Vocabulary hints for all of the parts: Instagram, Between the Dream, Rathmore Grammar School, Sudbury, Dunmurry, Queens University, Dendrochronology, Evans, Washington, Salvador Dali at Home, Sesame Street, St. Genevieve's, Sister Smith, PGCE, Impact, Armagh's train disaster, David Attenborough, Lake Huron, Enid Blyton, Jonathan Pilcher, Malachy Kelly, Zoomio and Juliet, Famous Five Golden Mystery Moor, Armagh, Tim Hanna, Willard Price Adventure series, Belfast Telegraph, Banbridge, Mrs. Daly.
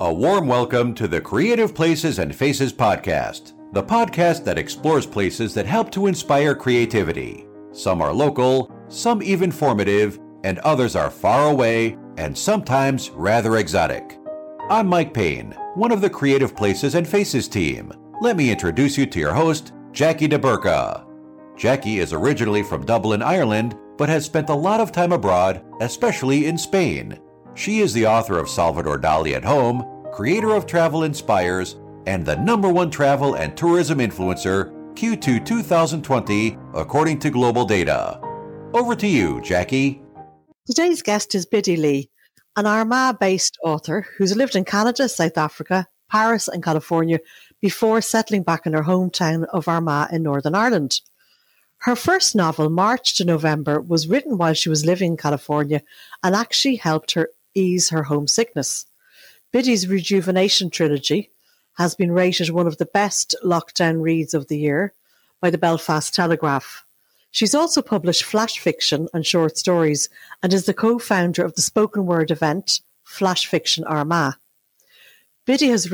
A warm welcome to the Creative Places and Faces podcast, the podcast that explores places that help to inspire creativity. Some are local, some even formative, and others are far away and sometimes rather exotic. I'm Mike Payne, one of the Creative Places and Faces team. Let me introduce you to your host, Jackie DeBurca. Jackie is originally from Dublin, Ireland, but has spent a lot of time abroad, especially in Spain. She is the author of Salvador Dali at Home, creator of Travel Inspires, and the #1 travel and tourism influencer, Q2 2020, according to Global Data. Over to you, Jackie. Today's guest is Biddy Lee, an Armagh-based author who's lived in Canada, South Africa, Paris and California before settling back in her hometown of Armagh in Northern Ireland. Her first novel, March to November, was written while she was living in California and actually helped her ease her homesickness. Biddy's Rejuvenation Trilogy has been rated one of the best lockdown reads of the year by the Belfast Telegraph. She's also published flash fiction and short stories and is the co-founder of the spoken word event, Flash Fiction Armagh. Biddy has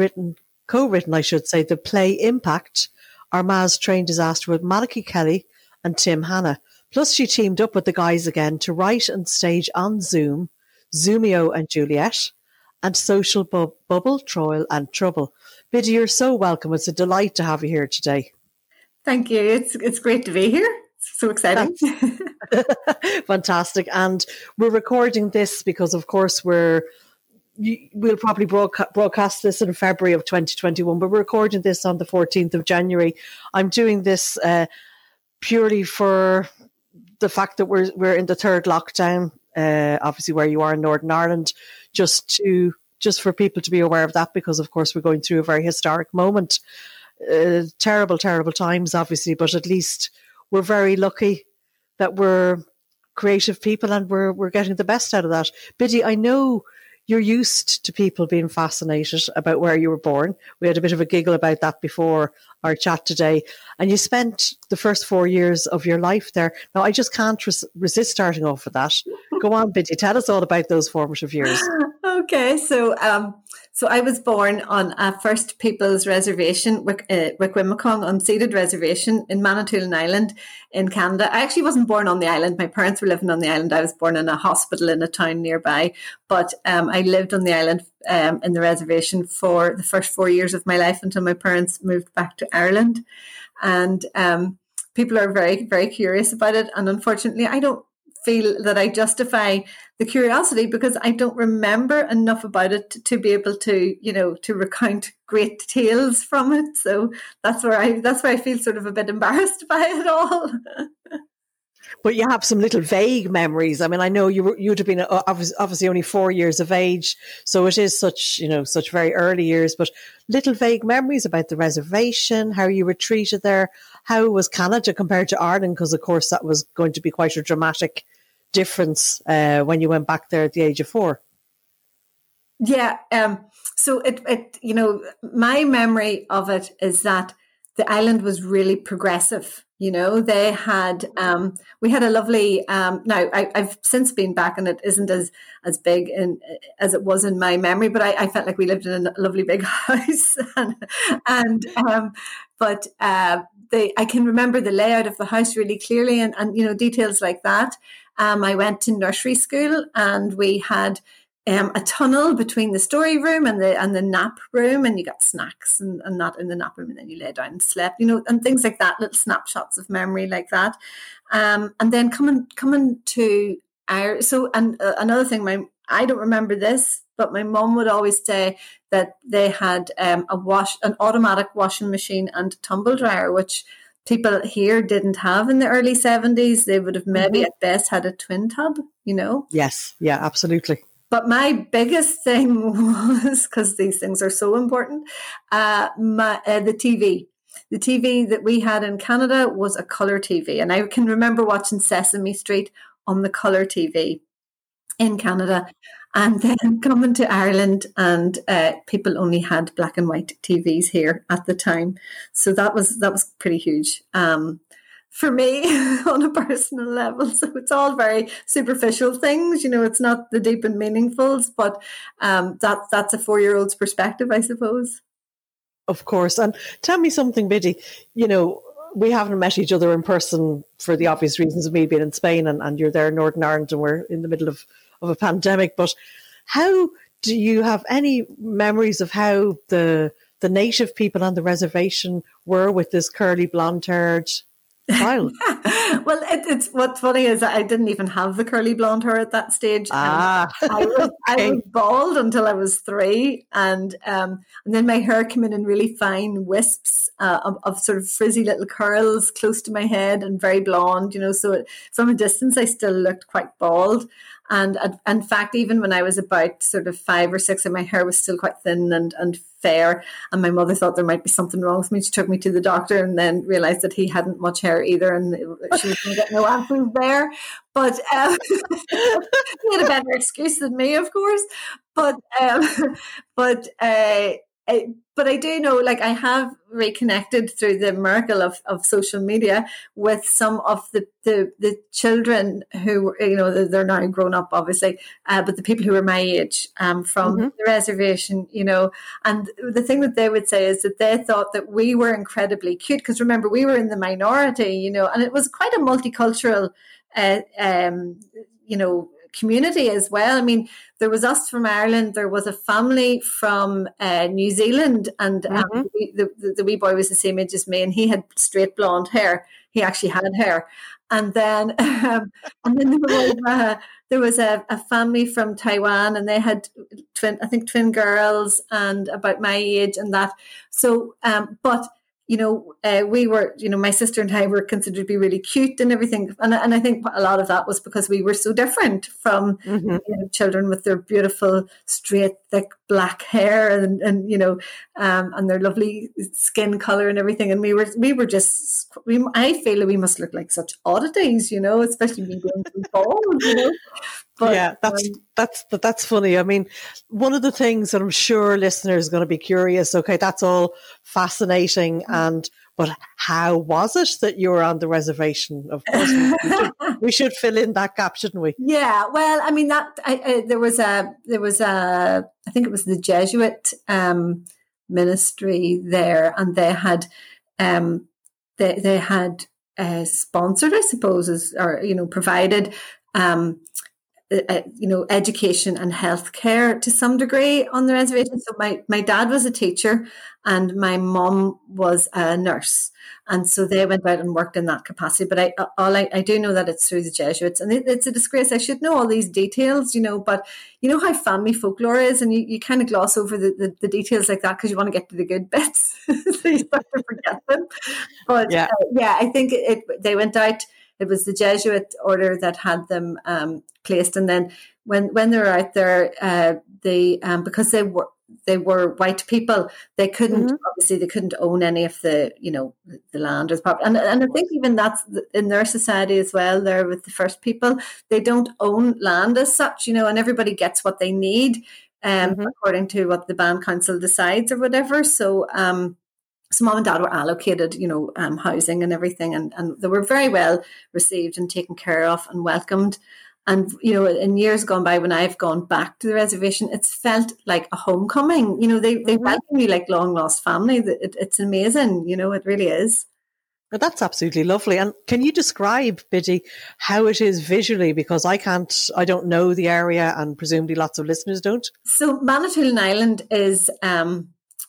co-written the play Impact, Armagh's Train Disaster with Malachy Kelly and Tim Hanna. Plus, she teamed up with the guys again to write and stage on Zoom, Zoomio and Juliet, and Social Bubble, Trial and Trouble. Biddy, you're so welcome. It's a delight to have you here today. Thank you. It's great to be here. It's so exciting. Fantastic. And we're recording this because, of course, we'll probably broadcast this in February of 2021, but we're recording this on the 14th of January. I'm doing this purely for the fact that we're in the third lockdown, obviously where you are in Northern Ireland, just for people to be aware of that, because of course we're going through a very historic moment. Terrible times, obviously, but at least we're very lucky that we're creative people and we're getting the best out of that. Biddy, I know you're used to people being fascinated about where you were born. We had a bit of a giggle about that before our chat today. And you spent the first 4 years of your life there. Now, I just can't resist starting off with that. Go on, Biddy. Tell us all about those formative years. Okay. So I was born on a First Peoples Reservation, Wickwimacong, unceded reservation in Manitoulin Island in Canada. I actually wasn't born on the island. My parents were living on the island. I was born in a hospital in a town nearby. But I lived on the island in the reservation for the first 4 years of my life until my parents moved back to Ireland. And people are very, very curious about it. And unfortunately, I don't feel that I justify the curiosity because I don't remember enough about it to be able to, to recount great tales from it. So that's where I feel sort of a bit embarrassed by it all. But you have some little vague memories. I mean, I know you'd have been obviously only 4 years of age, so it is such very early years, but little vague memories about the reservation, how you were treated there, how was Canada compared to Ireland? Because, of course, that was going to be quite a dramatic difference when you went back there at the age of four. Yeah. So, it my memory of it is that the island was really progressive. They had, we had a lovely, now I've since been back and it isn't as big as it was in my memory, but I felt like we lived in a lovely big house I can remember the layout of the house really clearly and details like that. I went to nursery school and we had a tunnel between the story room and the nap room, and you got snacks and that in the nap room, and then you lay down and slept, and things like that, little snapshots of memory like that. And then coming to Ireland. So, and another thing, I don't remember this, but my mum would always say that they had an automatic washing machine and tumble dryer, which people here didn't have in the early 70s. They would have maybe at best had a twin tub, Yes, yeah, absolutely. But my biggest thing was, because these things are so important, the TV. The TV that we had in Canada was a colour TV. And I can remember watching Sesame Street on the colour TV in Canada. And then coming to Ireland and people only had black and white TVs here at the time. So that was pretty huge. for me on a personal level. So it's all very superficial things, you know, it's not the deep and meaningfuls, but that's a four-year-old's perspective, I suppose. Of course. And tell me something, Biddy, you know, we haven't met each other in person for the obvious reasons of me being in Spain and you're there in Northern Ireland and we're in the middle of a pandemic, but how do you have any memories of how the native people on the reservation were with this curly blonde-haired child? Well, it's what's funny is that I didn't even have the curly blonde hair at that stage. I was bald until I was 3, and then my hair came in really fine wisps of sort of frizzy little curls close to my head and very blonde, you know. So from a distance, I still looked quite bald. And in fact, even when I was about sort of 5 or 6, and my hair was still quite thin and fair, and my mother thought there might be something wrong with me, she took me to the doctor and then realised that he hadn't much hair either, and she was going to get no answers there. But he had a better excuse than me, of course. But I do know, like, I have reconnected through the miracle of social media with some of the children who, you know, they're now grown up, obviously, but the people who were my age from the reservation, you know. And the thing that they would say is that they thought that we were incredibly cute because, remember, we were in the minority, you know, and it was quite a multicultural, you know, community as well. I mean, there was us from Ireland, there was a family from New Zealand, and the wee boy was the same age as me, and he had straight blonde hair. He actually had hair. And then there was a family from Taiwan, and they had twin girls and about my age and that. So but you know, we were, you know, my sister and I were considered to be really cute and everything. And I think a lot of that was because we were so different from you know, children with their beautiful, straight, thick black hair and you know, and their lovely skin colour and everything. And we were just, I feel that we must look like such oddities, you know, especially me being so bald, you know. But, yeah, that's funny. I mean, one of the things that I'm sure listeners are going to be curious. Okay, that's all fascinating, but how was it that you were on the reservation? Of course, we should fill in that gap, shouldn't we? Yeah. Well, I mean, there was I think it was the Jesuit ministry there, and they had sponsored, I suppose, or you know, provided. You know, education and healthcare to some degree on the reservation. So my dad was a teacher and my mum was a nurse. And so they went out and worked in that capacity. But I do know that it's through the Jesuits. And it's a disgrace. I should know all these details, you know, but you know how family folklore is, and you kind of gloss over the details like that because you want to get to the good bits. So you start to forget them. But yeah, I think they went out. It was the Jesuit order that had them placed, and then when they were out there, because they were white people, they couldn't obviously own any of the, you know, the land or the property, and I think even that's in their society as well. There with the First People, they don't own land as such, you know, and everybody gets what they need according to what the band council decides or whatever. So. So mom and dad were allocated, you know, housing and everything, and they were very well received and taken care of and welcomed. And, you know, in years gone by, when I've gone back to the reservation, it's felt like a homecoming. You know, they welcome you like long lost family. It's amazing. You know, it really is. Well, that's absolutely lovely. And can you describe, Biddy, how it is visually? Because I don't know the area, and presumably lots of listeners don't. So Manitoulin Island is...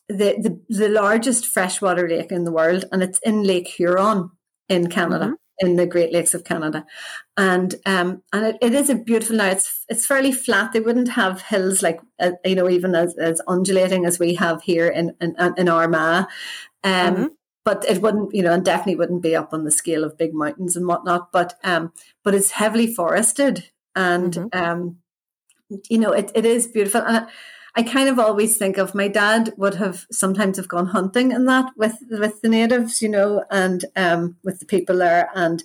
the largest freshwater lake in the world, and it's in Lake Huron in Canada, in the Great Lakes of Canada, and it is a beautiful. Now it's fairly flat. They wouldn't have hills like you know, even as undulating as we have here in Armagh, but it wouldn't, you know, and definitely wouldn't be up on the scale of big mountains and whatnot. But it's heavily forested, and you know, it is beautiful. And I kind of always think of my dad would have sometimes have gone hunting and that with the natives, you know, and with the people there, and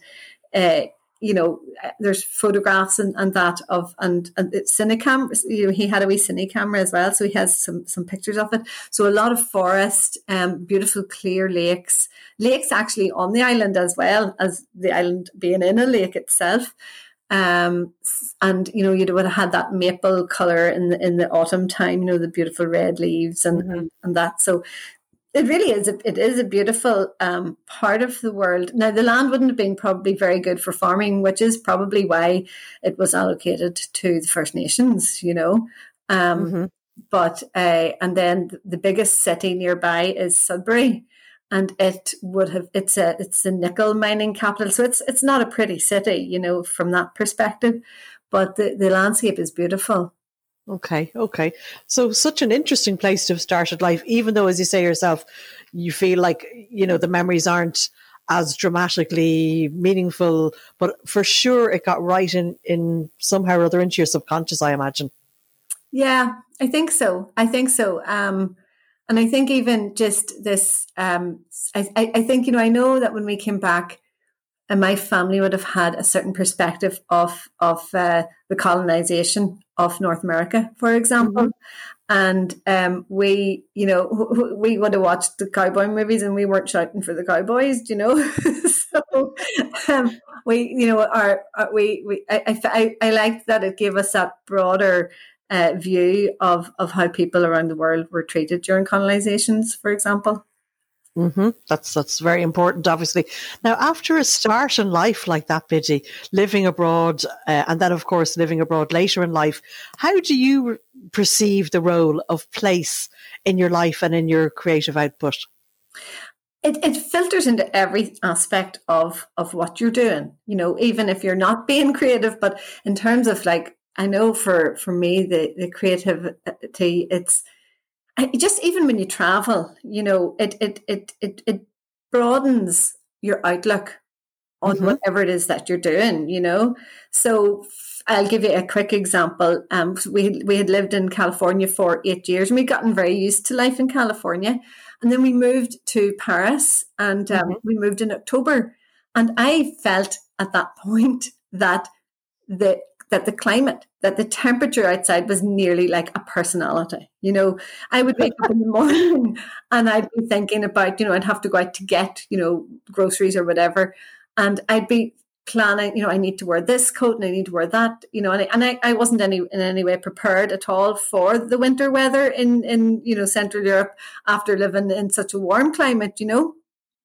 you know, there's photographs and that of, and it's cinecam, you know, he had a wee cine camera as well, so he has some pictures of it. So a lot of forest, beautiful clear lakes actually on the island, as well as the island being in a lake itself. And you know, you would have had that maple color in the autumn time, you know, the beautiful red leaves and that. So it really is. It is a beautiful part of the world. Now, the land wouldn't have been probably very good for farming, which is probably why it was allocated to the First Nations, you know. But and then the biggest city nearby is Sudbury, and it would have it's a nickel mining capital. So it's not a pretty city, you know, from that perspective. But the landscape is beautiful. Okay. So such an interesting place to have started life, even though, as you say yourself, you feel like, you know, the memories aren't as dramatically meaningful, but for sure it got right in somehow or other into your subconscious, I imagine. Yeah, I think so. And I think even just this, I think, you know, I know that when we came back, and my family would have had a certain perspective of the colonization of North America, for example. And we would have watched the cowboy movies, and we weren't shouting for the cowboys, you know. So I liked that it gave us that broader view of how people around the world were treated during colonizations, for example. That's very important, obviously. Now, after a start in life like that, Biddy, living abroad, and then, of course, living abroad later in life, how do you perceive the role of place in your life and in your creative output? It filters into every aspect of what you're doing, you know, even if you're not being creative. But in terms of, like, I know for me, the creativity, it's, I just, even when you travel, you know, it broadens your outlook on whatever it is that you're doing, you know. So I'll give you a quick example. We had lived in California for 8 years, and we'd gotten very used to life in California. And then we moved to Paris, and we moved in October. And I felt at that point that the climate, that the temperature outside was nearly like a personality. You know, I would wake up in the morning and I'd be thinking about, you know, I'd have to go out to get, you know, groceries or whatever. And I'd be planning, you know, I need to wear this coat and I need to wear that, you know, and I wasn't in any way prepared at all for the winter weather in you know, Central Europe after living in such a warm climate, you know.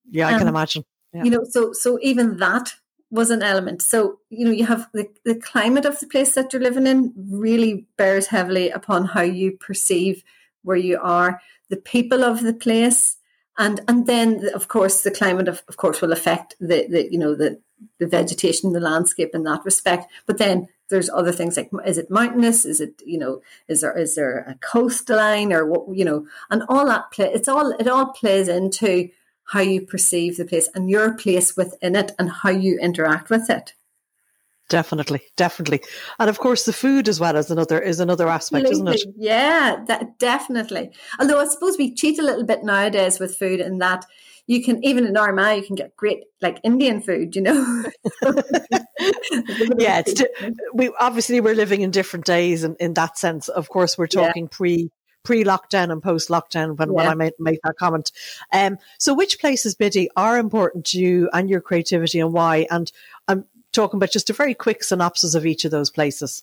Yeah, I can imagine. Yeah. You know, so even that was an element. So, you know, you have the climate of the place that you're living in really bears heavily upon how you perceive where you are, the people of the place, and then, of course, the climate of course will affect the vegetation, the landscape in that respect. But then there's other things like, is it mountainous? Is it, you know, is there a coastline, or what, you know, and all that play. It all plays into how you perceive the place and your place within it and how you interact with it. Definitely. And of course, the food as well is another aspect, absolutely, isn't it? Yeah, that definitely. Although I suppose we cheat a little bit nowadays with food, in that you can, even in Armagh, you can get great, like, Indian food, you know. Yeah, we're living in different days, and in that sense, of course, we're talking pre-lockdown and post-lockdown when I make that comment. So which places, Biddy, are important to you and your creativity, and why? And I'm talking about just a very quick synopsis of each of those places.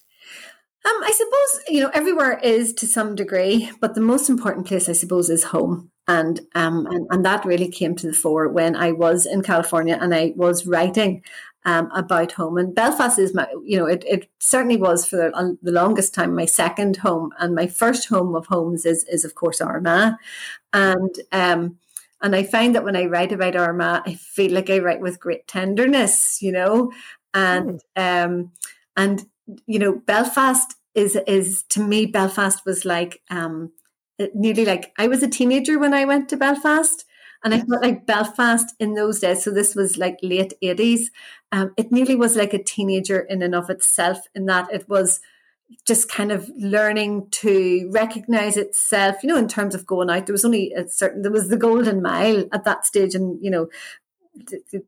I suppose, you know, everywhere is to some degree, but the most important place, I suppose, is home. And that really came to the fore when I was in California and I was writing about home. And Belfast is my, you know, it certainly was for the longest time my second home, and my first home of homes is of course Armagh. And I find that when I write about Armagh, I feel like I write with great tenderness, you know. And you know, Belfast is to me, Belfast was like nearly like, I was a teenager when I went to Belfast. And I felt like Belfast in those days, so this was like late 80s, it nearly was like a teenager in and of itself, in that it was just kind of learning to recognize itself, you know, in terms of going out. There was only a certain, there was the Golden Mile at that stage, and, you know,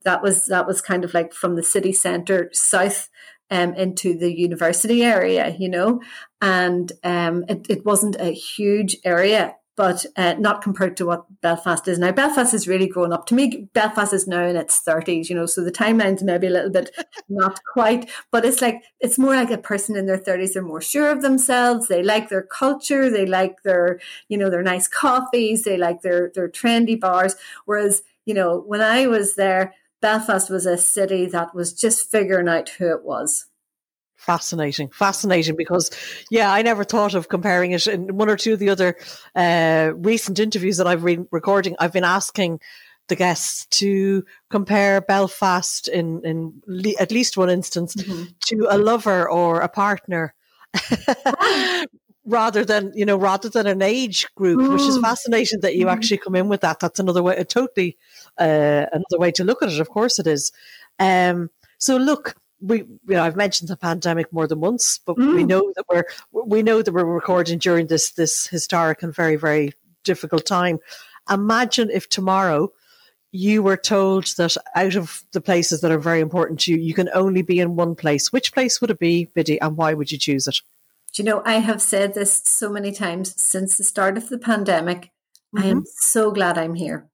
that was kind of like from the city centre south into the university area, you know, and it wasn't a huge area, but not compared to what Belfast is now. Belfast has really grown up. To me, Belfast is now in its 30s, you know, so the timeline's maybe a little bit not quite, but it's like, it's more like a person in their 30s. They're more sure of themselves. They like their culture. They like their, you know, their nice coffees. They like their trendy bars. Whereas, you know, when I was there, Belfast was a city that was just figuring out who it was. Fascinating, because, yeah, I never thought of comparing it. In one or two of the other recent interviews that I've been recording, I've been asking the guests to compare Belfast in at least one instance to a lover or a partner. rather than an age group, which is fascinating that you actually come in with that. That's another way, another way to look at it. Of course it is. So look, I've mentioned the pandemic more than once, but we know that we're recording during this historic and very, very difficult time. Imagine if tomorrow you were told that out of the places that are very important to you, you can only be in one place. Which place would it be, Biddy, and why would you choose it? Do you know, I have said this so many times since the start of the pandemic. I am so glad I'm here.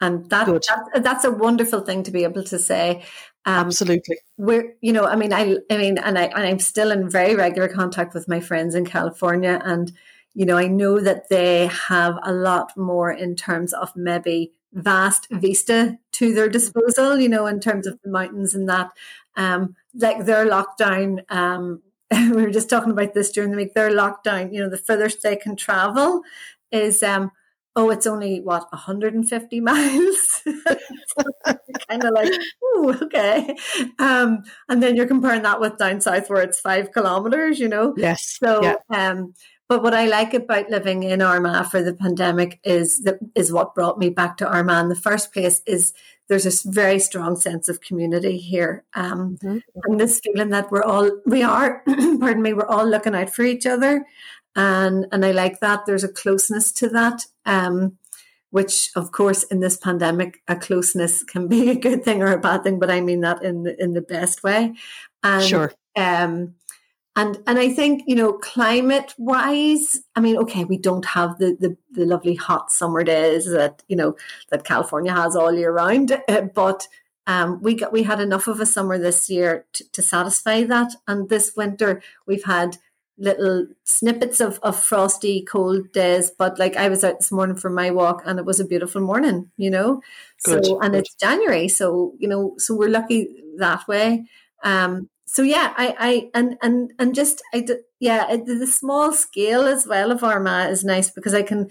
And that's a wonderful thing to be able to say. Absolutely. I'm still in very regular contact with my friends in California, and, you know, I know that they have a lot more in terms of maybe vast vista to their disposal, you know, in terms of the mountains and that, like their lockdown, we were just talking about this during the week, their lockdown, you know, the furthest they can travel is, it's only, 150 miles? Kind of like, ooh, okay. And then you're comparing that with down south where it's 5 kilometres, you know? Yes. So, yeah. But what I like about living in Armagh for the pandemic is what brought me back to Armagh in the first place is there's this very strong sense of community here. And this feeling that we're all looking out for each other. And I like that. There's a closeness to that, which, of course, in this pandemic, a closeness can be a good thing or a bad thing, but I mean that in the best way. And, sure. And I think, you know, climate-wise, I mean, okay, we don't have the lovely hot summer days that, you know, that California has all year round, but we had enough of a summer this year to satisfy that. And this winter, we've had little snippets of frosty, cold days, but like I was out this morning for my walk, and it was a beautiful morning, you know. Good, so, and good. It's January, so you know, so we're lucky that way. So yeah, the small scale as well of Armagh is nice because I can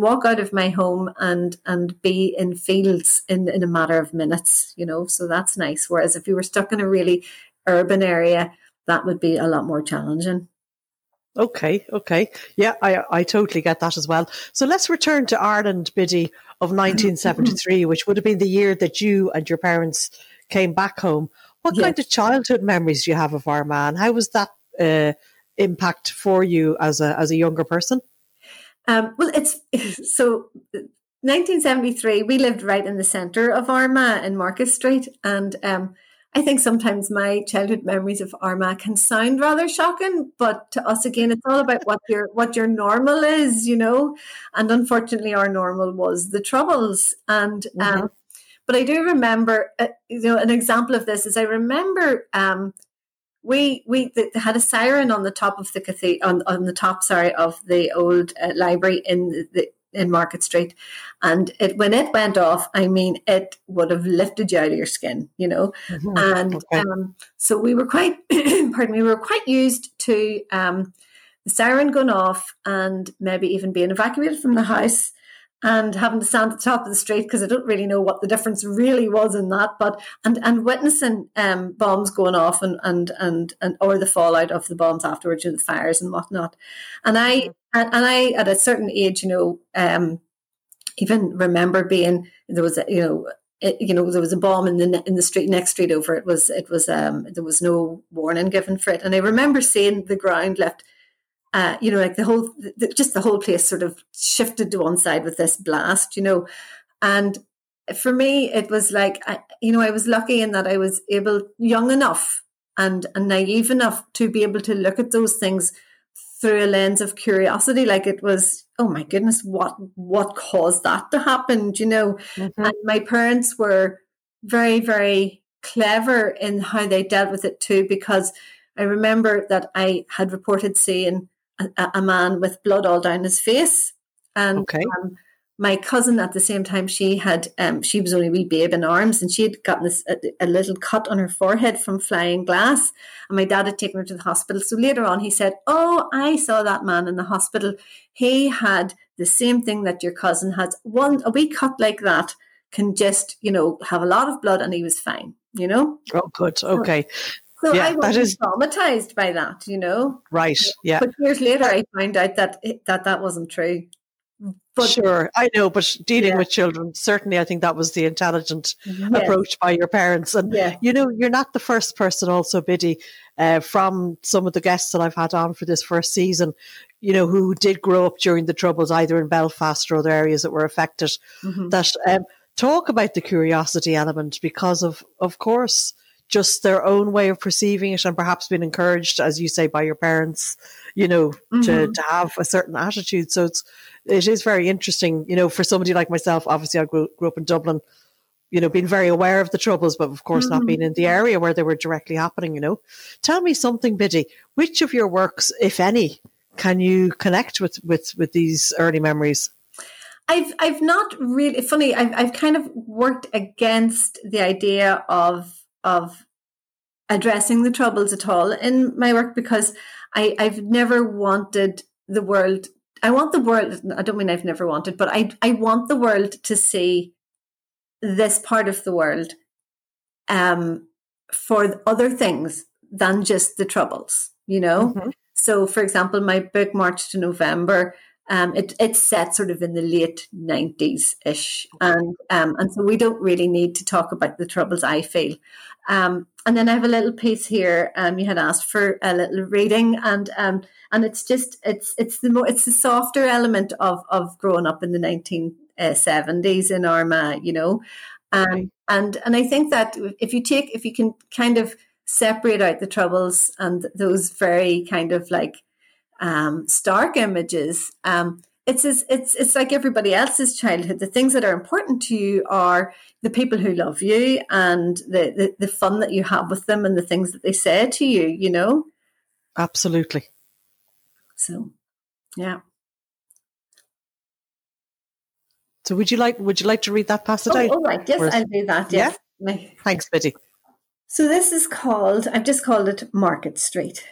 walk out of my home and be in fields in a matter of minutes, you know. So that's nice. Whereas if you were stuck in a really urban area, that would be a lot more challenging. Okay. Yeah, I totally get that as well. So let's return to Ireland, Biddy, of 1973, which would have been the year that you and your parents came back home. What kind of childhood memories do you have of Armagh? How was that impact for you as a younger person? Well, it's so 1973, we lived right in the centre of Armagh in Marcus Street, and I think sometimes my childhood memories of Armagh can sound rather shocking, but to us, again, it's all about what your normal is, you know, and unfortunately our normal was the Troubles. And but I do remember, you know, an example of this is I remember we had a siren on the top of the cathedral, of the old library in Market Street, and when it went off, I mean, it would have lifted you out of your skin, you know. And so we were quite, quite used to the siren going off and maybe even being evacuated from the house and having to stand at the top of the street because I don't really know what the difference really was in that, but and witnessing bombs going off and or the fallout of the bombs afterwards, you know, the fires and whatnot. And I at a certain age, you know, even remember being there was a bomb in the next street over. It was there was no warning given for it, and I remember seeing the ground left. You know, like the whole place sort of shifted to one side with this blast, you know, and for me, it was like, I was lucky in that I was able, young enough and naive enough to be able to look at those things through a lens of curiosity. Like it was, oh my goodness, what caused that to happen? You know, mm-hmm. And my parents were very, very clever in how they dealt with it too, because I remember that I had reported seeing a man with blood all down his face. And okay. My cousin at the same time, she was only a wee babe in arms, and she had gotten a little cut on her forehead from flying glass, and my dad had taken her to the hospital. So later on he said, oh, I saw that man in the hospital. He had the same thing that your cousin had. A wee cut like that can just, have a lot of blood, and he was fine, Oh, good. Okay. So yeah, I wasn't traumatized by that, Right, yeah. But years later I found out that wasn't true. But, sure, I know, but dealing with children, certainly I think that was the intelligent approach by your parents. And, you're not the first person also, Biddy, from some of the guests that I've had on for this first season, who did grow up during the Troubles, either in Belfast or other areas that were affected, mm-hmm. that talk about the curiosity element because of course, just their own way of perceiving it and perhaps been encouraged, as you say, by your parents, mm-hmm. to have a certain attitude. So it is very interesting, for somebody like myself. Obviously I grew up in Dublin, being very aware of the Troubles, but of course mm-hmm. not being in the area where they were directly happening, Tell me something, Biddy, which of your works, if any, can you connect with these early memories? I've not really, funny, I've kind of worked against the idea of addressing the Troubles at all in my work, because I've never wanted the world. I want the world, I don't mean I've never wanted, but I want the world to see this part of the world for other things than just the Troubles, Mm-hmm. So, for example, my book, March to November, it's set sort of in the late 90s-ish. And so we don't really need to talk about the Troubles, I feel. And then I have a little piece here. You had asked for a little reading, and it's just, it's the softer element of growing up in the 1970s in Armagh, right. And I think that if you can kind of separate out the Troubles and those very kind of like, stark images. It's like everybody else's childhood. The things that are important to you are the people who love you and the fun that you have with them and the things that they say to you, Absolutely. So, yeah. So would you like to read that passage out? All right, yes, I'll do that. Yes. Yeah? Thanks, Biddy. So this is I've just called it Market Street.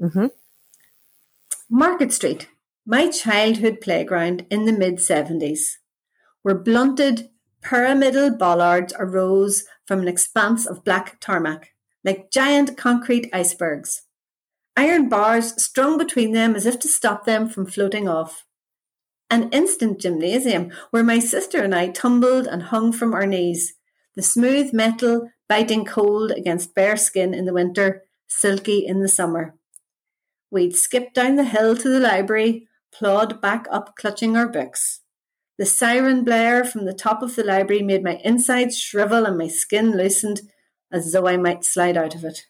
Mm-hmm. Market Street, my childhood playground in the mid-70s, where blunted pyramidal bollards arose from an expanse of black tarmac, like giant concrete icebergs, iron bars strung between them as if to stop them from floating off. An instant gymnasium where my sister and I tumbled and hung from our knees, the smooth metal biting cold against bare skin in the winter, silky in the summer. We'd skip down the hill to the library, plod back up clutching our books. The siren blare from the top of the library made my insides shrivel and my skin loosened as though I might slide out of it.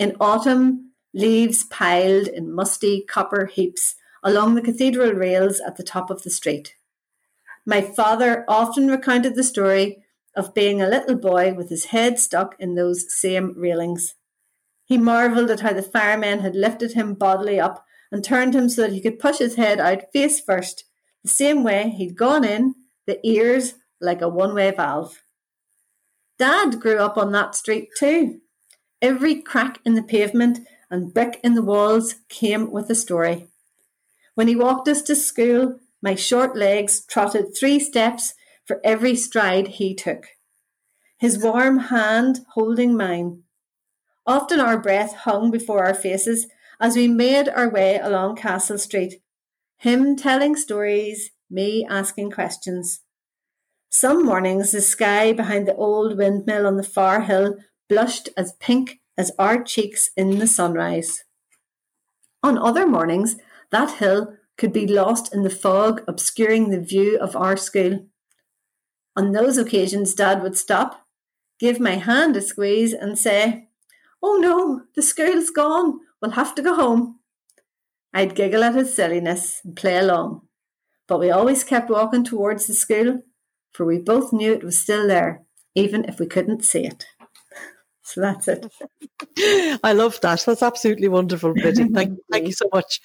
In autumn, leaves piled in musty copper heaps along the cathedral rails at the top of the street. My father often recounted the story of being a little boy with his head stuck in those same railings. He marvelled at how the firemen had lifted him bodily up and turned him so that he could push his head out face first, the same way he'd gone in, the ears like a one-way valve. Dad grew up on that street too. Every crack in the pavement and brick in the walls came with a story. When he walked us to school, my short legs trotted 3 steps for every stride he took, his warm hand holding mine. Often our breath hung before our faces as we made our way along Castle Street, him telling stories, me asking questions. Some mornings the sky behind the old windmill on the far hill blushed as pink as our cheeks in the sunrise. On other mornings that hill could be lost in the fog obscuring the view of our school. On those occasions, Dad would stop, give my hand a squeeze and say, "Oh no, the school's gone. We'll have to go home." I'd giggle at his silliness and play along. But we always kept walking towards the school, for we both knew it was still there, even if we couldn't see it. So that's it. I love that. That's absolutely wonderful, Biddy. Thank you so much.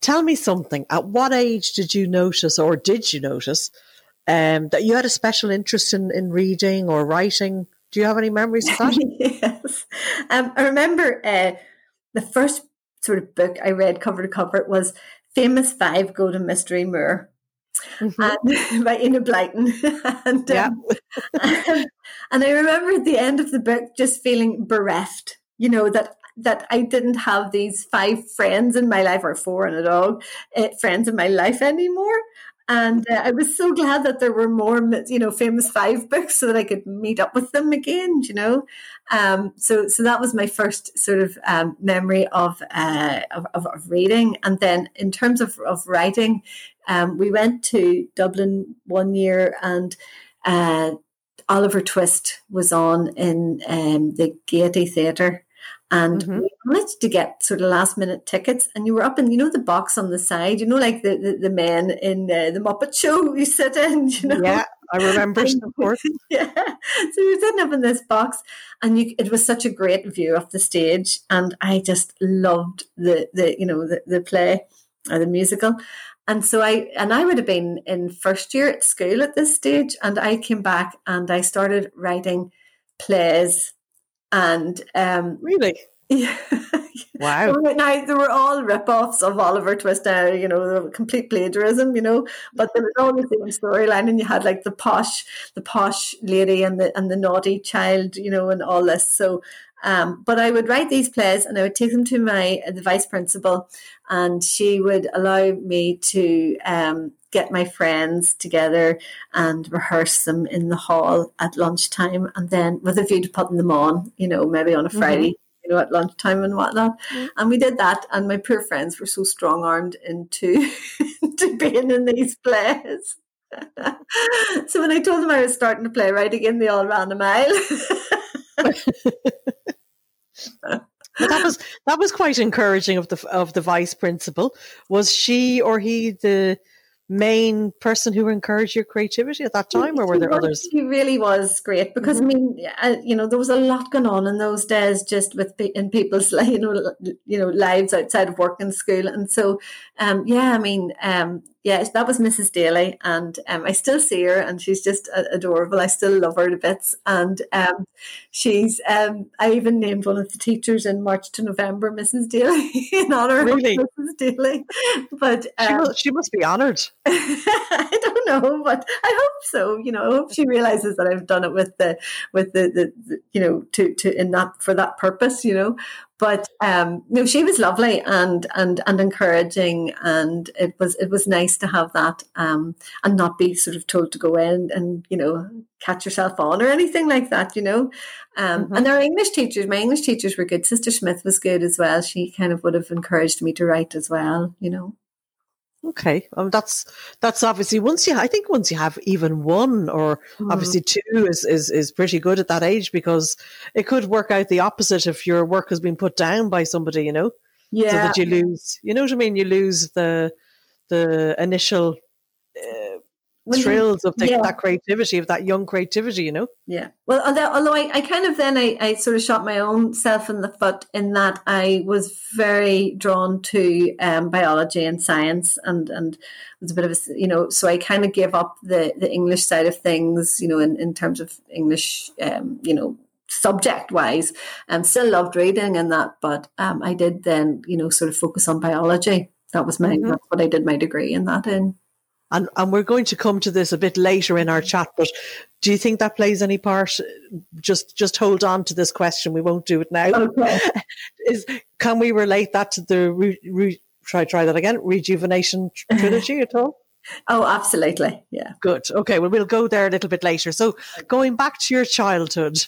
Tell me something. At what age did you notice, or did you notice, that you had a special interest in reading or writing? Do you have any memories of that? Yes. I remember the first sort of book I read cover to cover was Famous Five Golden Mystery Moor. Mm-hmm. By Enid Blyton. And, yeah. And I remember at the end of the book just feeling bereft, you know, that I didn't have these five friends in my life, or four and a dog, friends in my life anymore. And I was so glad that there were more, you know, Famous Five books so that I could meet up with them again, you know. So that was my first sort of memory of reading. And then in terms of writing, we went to Dublin one year and Oliver Twist was on in the Gaiety Theatre. And mm-hmm. we managed to get sort of last minute tickets, and you were up in, you know, the box on the side, you know, like the men in the Muppet Show you sit in, you know. Yeah, I remember, of course. Yeah, so we were sitting up in this box, and it was such a great view of the stage, and I just loved the play or the musical. And so I would have been in first year at school at this stage, and I came back and I started writing plays. And really, yeah. Wow! Now they were all rip-offs of Oliver Twist, you know, complete plagiarism, you know. But there was all the same storyline, and you had like the posh lady and the naughty child, you know, and all this. So, but I would write these plays, and I would take them to the vice principal, and she would allow me to get my friends together and rehearse them in the hall at lunchtime, and then with a view to putting them on, you know, maybe on a Friday, mm-hmm. you know, at lunchtime and whatnot. Mm-hmm. And we did that, and my poor friends were so strong-armed into to being in these plays. So when I told them I was starting to playwright again, they all ran a mile. But that was quite encouraging of the vice principal. Was she or he the main person who encouraged your creativity at that time, or were there others? She really was great, because mm-hmm. I mean, you know, there was a lot going on in those days, just in people's, you know, lives outside of work and school, and so, that was Mrs. Daly, and I still see her, and she's just adorable. I still love her to bits, and she's. I even named one of the teachers in March to November Mrs. Daly in honor really? Of Mrs. Daly. But she must be honoured. I don't know, but I hope so. You know, I hope she realises that I've done it with the you know to in that for that purpose. You know. But no, she was lovely and encouraging, and it was nice to have that and not be sort of told to go in and, you know, catch yourself on or anything like that, you know. Mm-hmm. And my English teachers were good. Sister Smith was good as well. She kind of would have encouraged me to write as well, you know. Okay, that's obviously once you have even one or obviously two is pretty good at that age, because it could work out the opposite if your work has been put down by somebody, you know, so that you lose, you know what I mean, you lose the initial thrills of that creativity, of that young creativity, you know. Yeah. Well, although I kind of then I sort of shot my own self in the foot, in that I was very drawn to biology and science, and was a bit of a, you know, so I kind of gave up the English side of things, you know, in terms of English, you know, subject wise. Still loved reading and that, but I did then, you know, sort of focus on biology. That was that's what I did my degree in that in. And we're going to come to this a bit later in our chat, but do you think that plays any part? Just hold on to this question. We won't do it now. Okay. Can we relate that to the Rejuvenation Trilogy at all? Oh, absolutely. Yeah. Good. Okay. Well, we'll go there a little bit later. So going back to your childhood,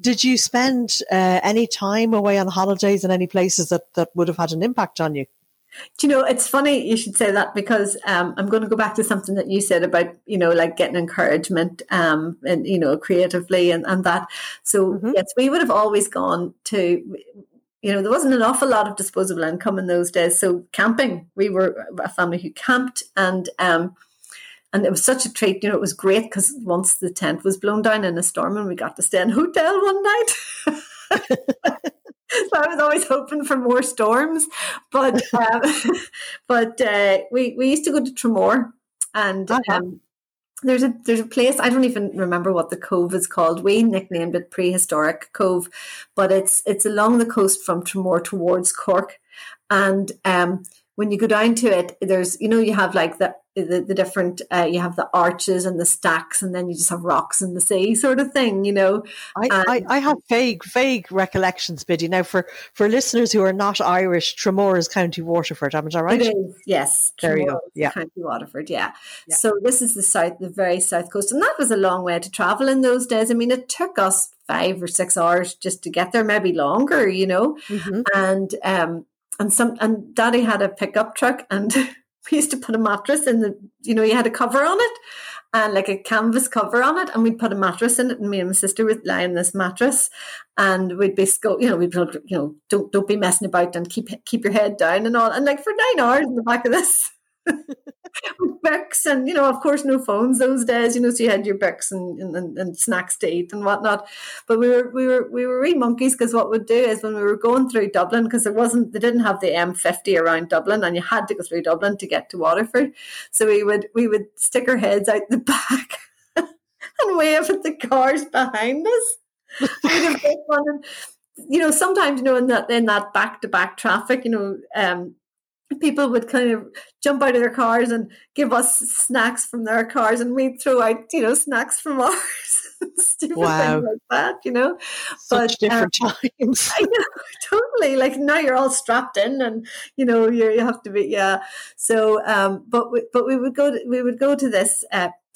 did you spend any time away on holidays in any places that would have had an impact on you? Do you know, it's funny you should say that because I'm going to go back to something that you said about, you know, like getting encouragement and, you know, creatively and that. So, yes, we would have always gone to, you know, there wasn't an awful lot of disposable income in those days. So camping, we were a family who camped and it was such a treat. You know, it was great because once the tent was blown down in a storm and we got to stay in a hotel one night. So I was always hoping for more storms, but we used to go to Tramore, and there's a place, I don't even remember what the cove is called. We nicknamed it Prehistoric Cove, but it's along the coast from Tramore towards Cork, and when you go down to it, there's, you know, you have like the different, you have the arches and the stacks, and then you just have rocks in the sea, sort of thing, you know. I have vague recollections, Biddy. Now, for listeners who are not Irish, Tramore is County Waterford, am I right? It is, yes. There you go. Yeah. County Waterford, yeah. So this is the very south coast, and that was a long way to travel in those days. I mean, it took us 5 or 6 hours just to get there, maybe longer, you know. And Daddy had a pickup truck, and we used to put a mattress in the, you know, you had a cover on it and like a canvas cover on it, and we'd put a mattress in it, and me and my sister would lie in this mattress, and we'd be, you know, don't be messing about and keep your head down and all, and like for 9 hours in the back of this with books and, you know, of course no phones those days, you know, so you had your books and snacks to eat and whatnot. But we were wee monkeys, because what we'd do is when we were going through Dublin, because they didn't have the M50 around Dublin, and you had to go through Dublin to get to Waterford, so we would stick our heads out the back and wave at the cars behind us. We'd have fun, and, you know, sometimes, you know, in that back-to-back traffic, you know, people would kind of jump out of their cars and give us snacks from their cars, and we'd throw out, you know, snacks from ours. Stupid things like that, you know. Such different times. I know, totally. Like now you're all strapped in, and you know you have to be. Yeah. So, we would go to this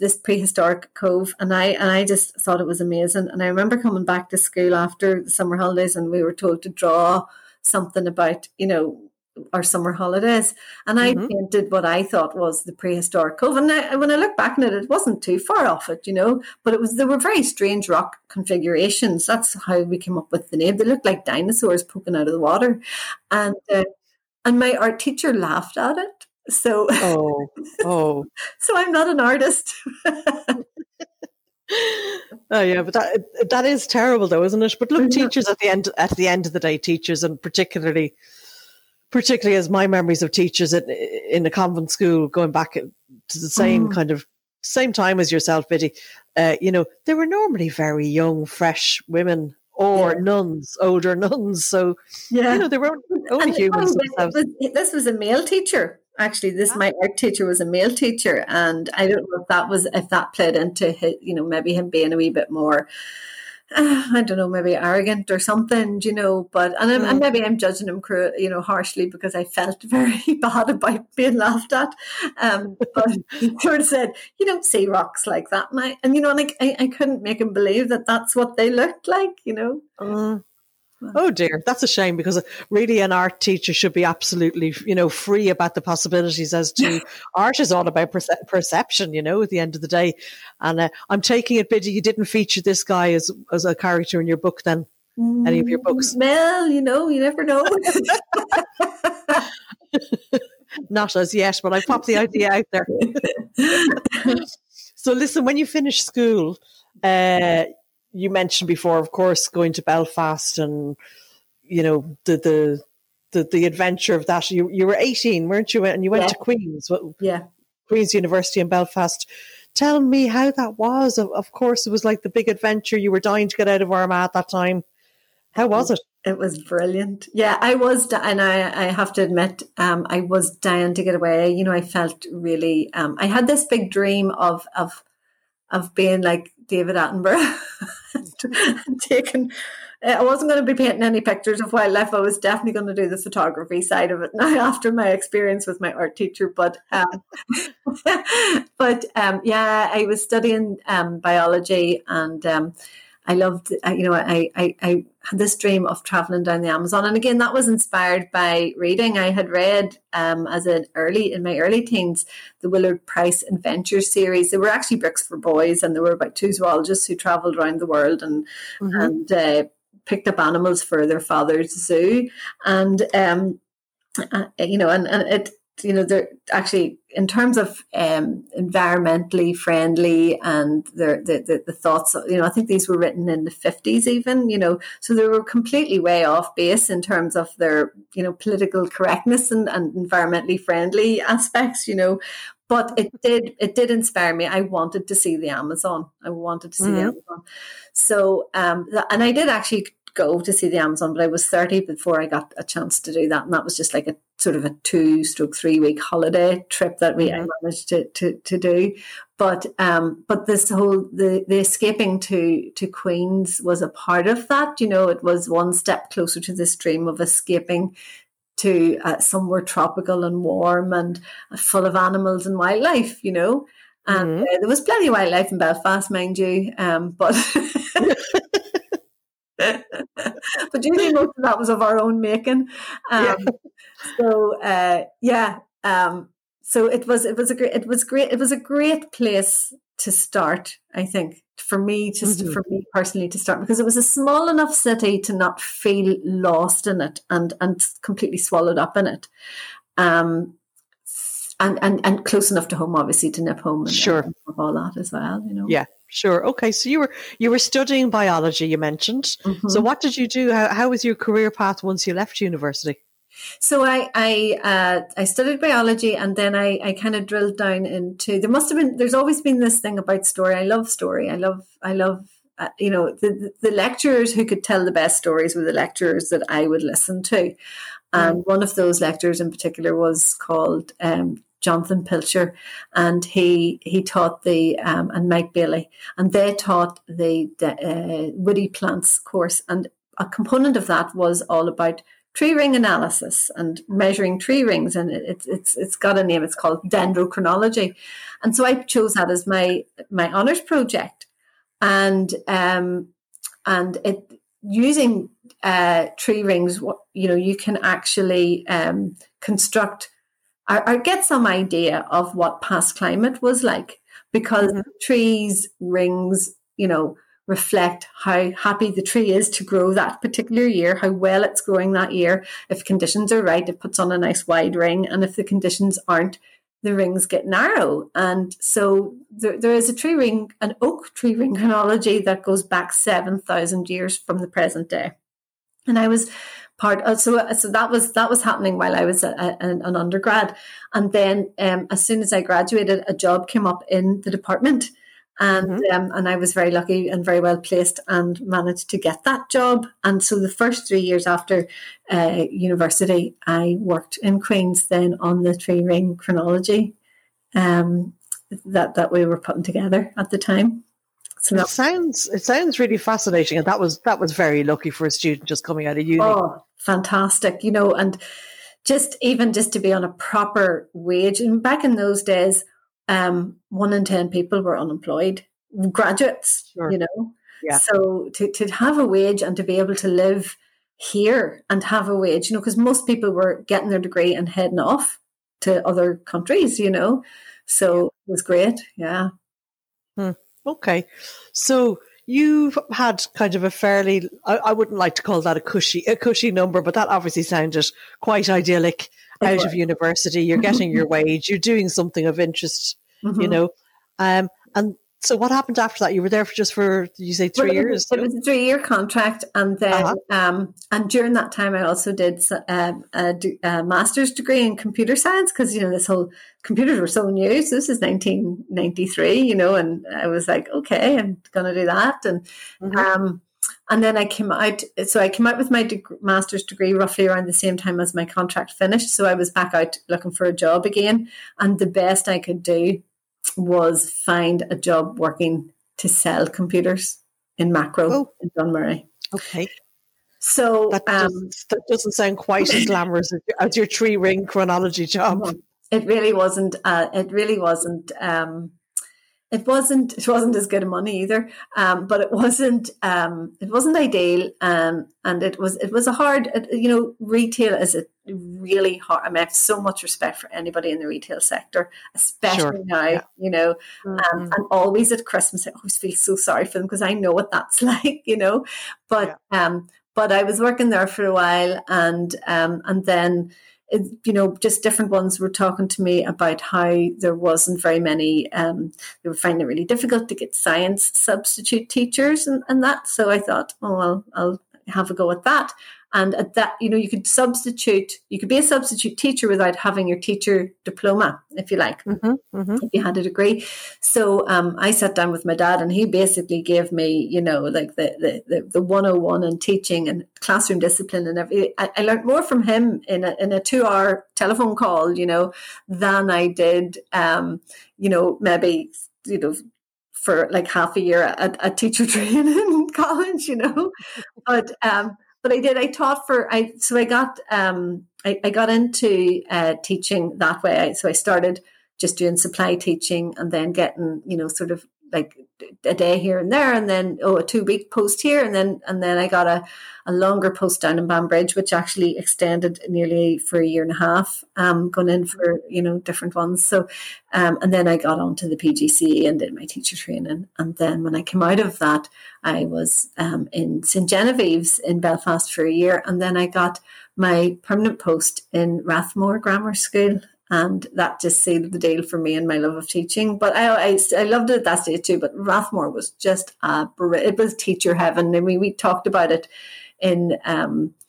this prehistoric cove, and I just thought it was amazing. And I remember coming back to school after the summer holidays, and we were told to draw something about, you know, our summer holidays, and I painted what I thought was the prehistoric cove. And when I look back on it, it wasn't too far off it, you know, but there were very strange rock configurations. That's how we came up with the name. They looked like dinosaurs poking out of the water, and my art teacher laughed at it. So so I'm not an artist. Oh yeah, but that is terrible though, isn't it? But look, teachers at the end of the day, teachers, and particularly as my memories of teachers in the convent school, going back to the same kind of same time as yourself, Biddy, you know, they were normally very young, fresh women or nuns, older nuns. So, you know, they were only humans themselves. This was a male teacher. Actually, my art teacher was a male teacher. And I don't know if that played into his, you know, maybe him being a wee bit more, I don't know, maybe arrogant or something, you know, and maybe I'm judging him, you know, harshly, because I felt very bad about being laughed at. But he sort of said, "You don't see rocks like that, mate." And, you know, like I couldn't make him believe that that's what they looked like, you know. Oh dear, that's a shame, because really an art teacher should be absolutely, you know, free about the possibilities as to art is all about perception, you know, at the end of the day. And I'm taking it, Biddy, you didn't feature this guy as a character in your book then, any of your books? Well, you know, you never know. Not as yet, but I popped the idea out there. So listen, when you finish school, you mentioned before, of course, going to Belfast and, you know, the adventure of that. You were 18, weren't you? And you went to Queens. Yeah. Queens University in Belfast. Tell me how that was. Of course, it was like the big adventure. You were dying to get out of Armagh at that time. How was it? It was brilliant. Yeah, I was, and I have to admit, I was dying to get away. You know, I felt really, I had this big dream of being like David Attenborough. I wasn't going to be painting any pictures of wildlife. I was definitely going to do the photography side of it now after my experience with my art teacher. But I was studying biology, and I loved, I had this dream of traveling down the Amazon. And again, that was inspired by reading. I had read in my early teens, the Willard Price Adventure series. They were actually books for boys, and they were about two zoologists who traveled around the world and picked up animals for their father's zoo. And, they're actually, in terms of environmentally friendly and the thoughts, I think these were written in the 50s even, so they were completely way off base in terms of their, political correctness and environmentally friendly aspects, but it did inspire me. I wanted to see the Amazon. So, and I did actually go to see the Amazon, but I was 30 before I got a chance to do that, and that was just like a sort of a 2-3 week holiday trip that we managed to do. But this whole the escaping to Queens was a part of that. It was one step closer to this dream of escaping to somewhere tropical and warm and full of animals and wildlife. And there was plenty of wildlife in Belfast, mind you, but. But usually most of that was of our own making. So it was a great place to start, I think, for me personally to start, because it was a small enough city to not feel lost in it and completely swallowed up in it, and close enough to home, obviously, to nip home and all that as well. Sure. Okay. So you were studying biology, you mentioned. Mm-hmm. So what did you do? How was your career path once you left university? So I studied biology, and then I kind of drilled down into, there's always been this thing about story. I love story. The lecturers who could tell the best stories were the lecturers that I would listen to. And one of those lecturers in particular was called, Jonathan Pilcher, and he taught and Mike Bailey, and they taught the woody plants course, and a component of that was all about tree ring analysis and measuring tree rings, and it's got a name. It's called dendrochronology, and so I chose that as my honours project, and it using tree rings. You can actually construct. I get some idea of what past climate was like, because trees, rings, reflect how happy the tree is to grow that particular year, how well it's growing that year. If conditions are right, it puts on a nice wide ring. And if the conditions aren't, the rings get narrow. And so there is a tree ring, an oak tree ring chronology that goes back 7,000 years from the present day. And I was part of, so that was happening while I was an undergrad, and then as soon as I graduated, a job came up in the department, and I was very lucky and very well placed and managed to get that job. And so the first 3 years after university, I worked in Queens then on the tree ring chronology that we were putting together at the time. So it sounds really fascinating, and that was very lucky for a student just coming out of uni. Oh, fantastic! And just to be on a proper wage. And back in those days, 1 in 10 people were unemployed graduates. Sure. So to have a wage and to be able to live here and have a wage, because most people were getting their degree and heading off to other countries, so it was great. Yeah. Hmm. Okay, so you've had kind of a fairly, I wouldn't like to call that a cushy number, but that obviously sounded quite idyllic out of university. You're getting your wage, you're doing something of interest, and so what happened after that? You were there for 3 years? It was a 3-year contract, and then and during that time I also did a master's degree in computer science, because this whole computers were so new. So this is 1993, and I was like, okay, I'm going to do that, and then I came out. So I came out with my master's degree roughly around the same time as my contract finished. So I was back out looking for a job again, and the best I could do was find a job working to sell computers in Macro in Dunmurry. Okay. So that doesn't sound quite as glamorous as your tree ring chronology job. It really wasn't. It wasn't as good a money either, but it wasn't ideal, and it was a hard, retail is a really hard. I mean, I have so much respect for anybody in the retail sector, especially now, mm-hmm. And always at Christmas I always feel so sorry for them because I know what that's like, But but I was working there for a while, and then. Just different ones were talking to me about how there wasn't very many, they were finding it really difficult to get science substitute teachers and that. So I thought, I'll have a go at that. And at that, you could be a substitute teacher without having your teacher diploma, if you like, mm-hmm, mm-hmm. if you had a degree. So I sat down with my dad and he basically gave me, the 101 in teaching and classroom discipline and everything. I learned more from him in a 2-hour telephone call, than I did, for like half a year at teacher training in college, but, but I did. I taught for. I got into teaching that way. So I started just doing supply teaching, and then getting sort of like a day here and there, and then a 2-week post here, and then I got a longer post down in Banbridge, which actually extended nearly for a year and a half. Going in for different ones. So, and then I got onto the PGCE and did my teacher training, and then when I came out of that. I was in St. Genevieve's in Belfast for a year, and then I got my permanent post in Rathmore Grammar School, and that just sealed the deal for me and my love of teaching. But I loved it at that stage too, but Rathmore was just, it was teacher heaven. I mean, we talked about it in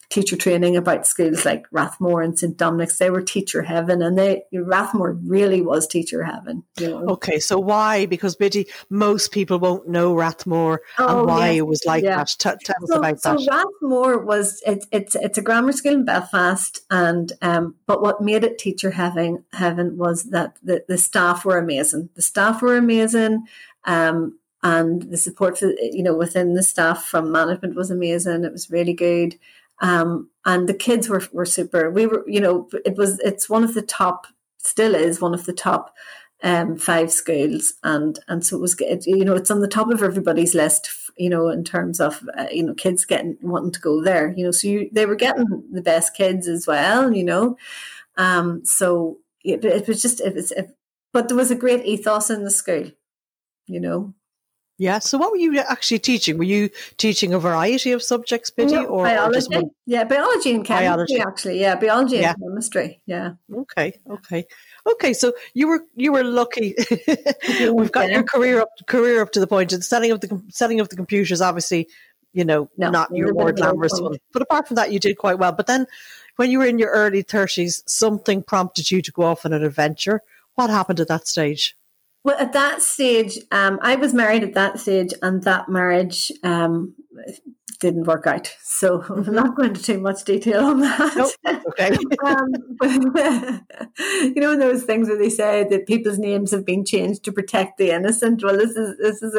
teacher training about schools like Rathmore and St. Dominic's. They were teacher heaven, and Rathmore really was teacher heaven. Okay, so why? Because Biddy, most people won't know Rathmore and why it was like that. Tell us about that. So Rathmore was it's a grammar school in Belfast, and but what made it teacher heaven was that the staff were amazing. The staff were amazing. And the support for, within the staff from management was amazing. It was really good. And the kids were super. We were, it's one of the top, still is one of the top 5 schools, and so it was, it's on the top of everybody's list, in terms of kids wanting to go there, So they were getting the best kids as well, So it was, but there was a great ethos in the school, Yeah. So what were you actually teaching? Were you teaching a variety of subjects, Biddy? Or biology? Biology and chemistry, actually. Yeah, biology and chemistry. Yeah. Okay. So you were lucky. We've got your career up to the point. And setting up the computers, obviously, not your more glamorous one. But apart from that, you did quite well. But then when you were in your early 30s, something prompted you to go off on an adventure. What happened at that stage? Well, at that stage, I was married at that stage, and that marriage didn't work out. So I'm not going into too much detail on that. Nope, that's okay. Those things where they say that people's names have been changed to protect the innocent. Well, this is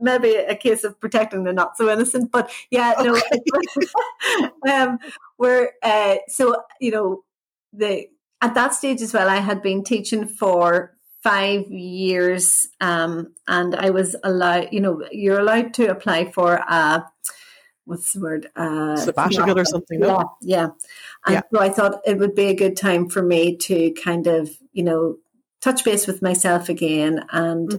maybe a case of protecting the not so innocent. But at that stage as well, I had been teaching for 5 years, and I was allowed, you're allowed to apply for sabbatical or something. Yeah. So I thought it would be a good time for me to kind of, touch base with myself again and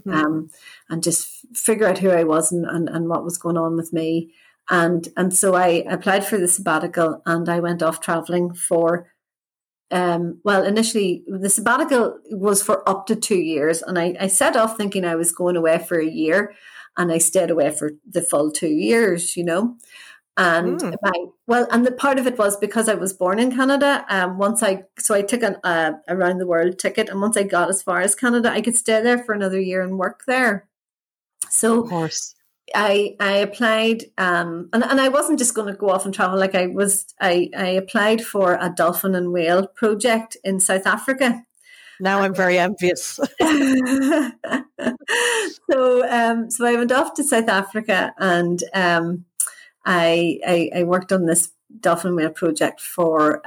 just figure out who I was and what was going on with me. And so I applied for the sabbatical, and I went off traveling for initially the sabbatical was for up to 2 years, and I set off thinking I was going away for a year, and I stayed away for the full 2 years, And the part of it was because I was born in Canada. I took an around the world ticket, and once I got as far as Canada, I could stay there for another year and work there. So, of course. I applied, and I wasn't just going to go off and travel. Like I was, I applied for a dolphin and whale project in South Africa. Now I'm very envious. So I went off to South Africa, and I worked on this dolphin whale project for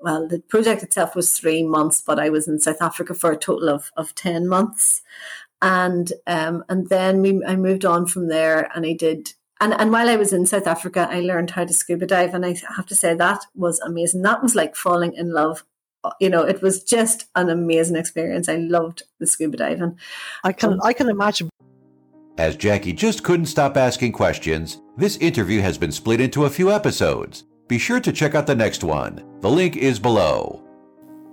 the project itself was 3 months, but I was in South Africa for a total of 10 months. And then I moved on from there, and I did. And while I was in South Africa, I learned how to scuba dive, and I have to say that was amazing. That was like falling in love. You know, it was just an amazing experience. I loved the scuba diving. I can imagine. As Jackie just couldn't stop asking questions, this interview has been split into a few episodes. Be sure to check out the next one. The link is below.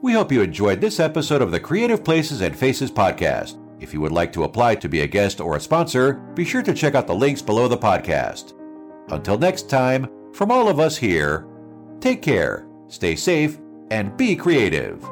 We hope you enjoyed this episode of the Creative Places and Faces podcast. If you would like to apply to be a guest or a sponsor, be sure to check out the links below the podcast. Until next time, from all of us here, take care, stay safe, and be creative.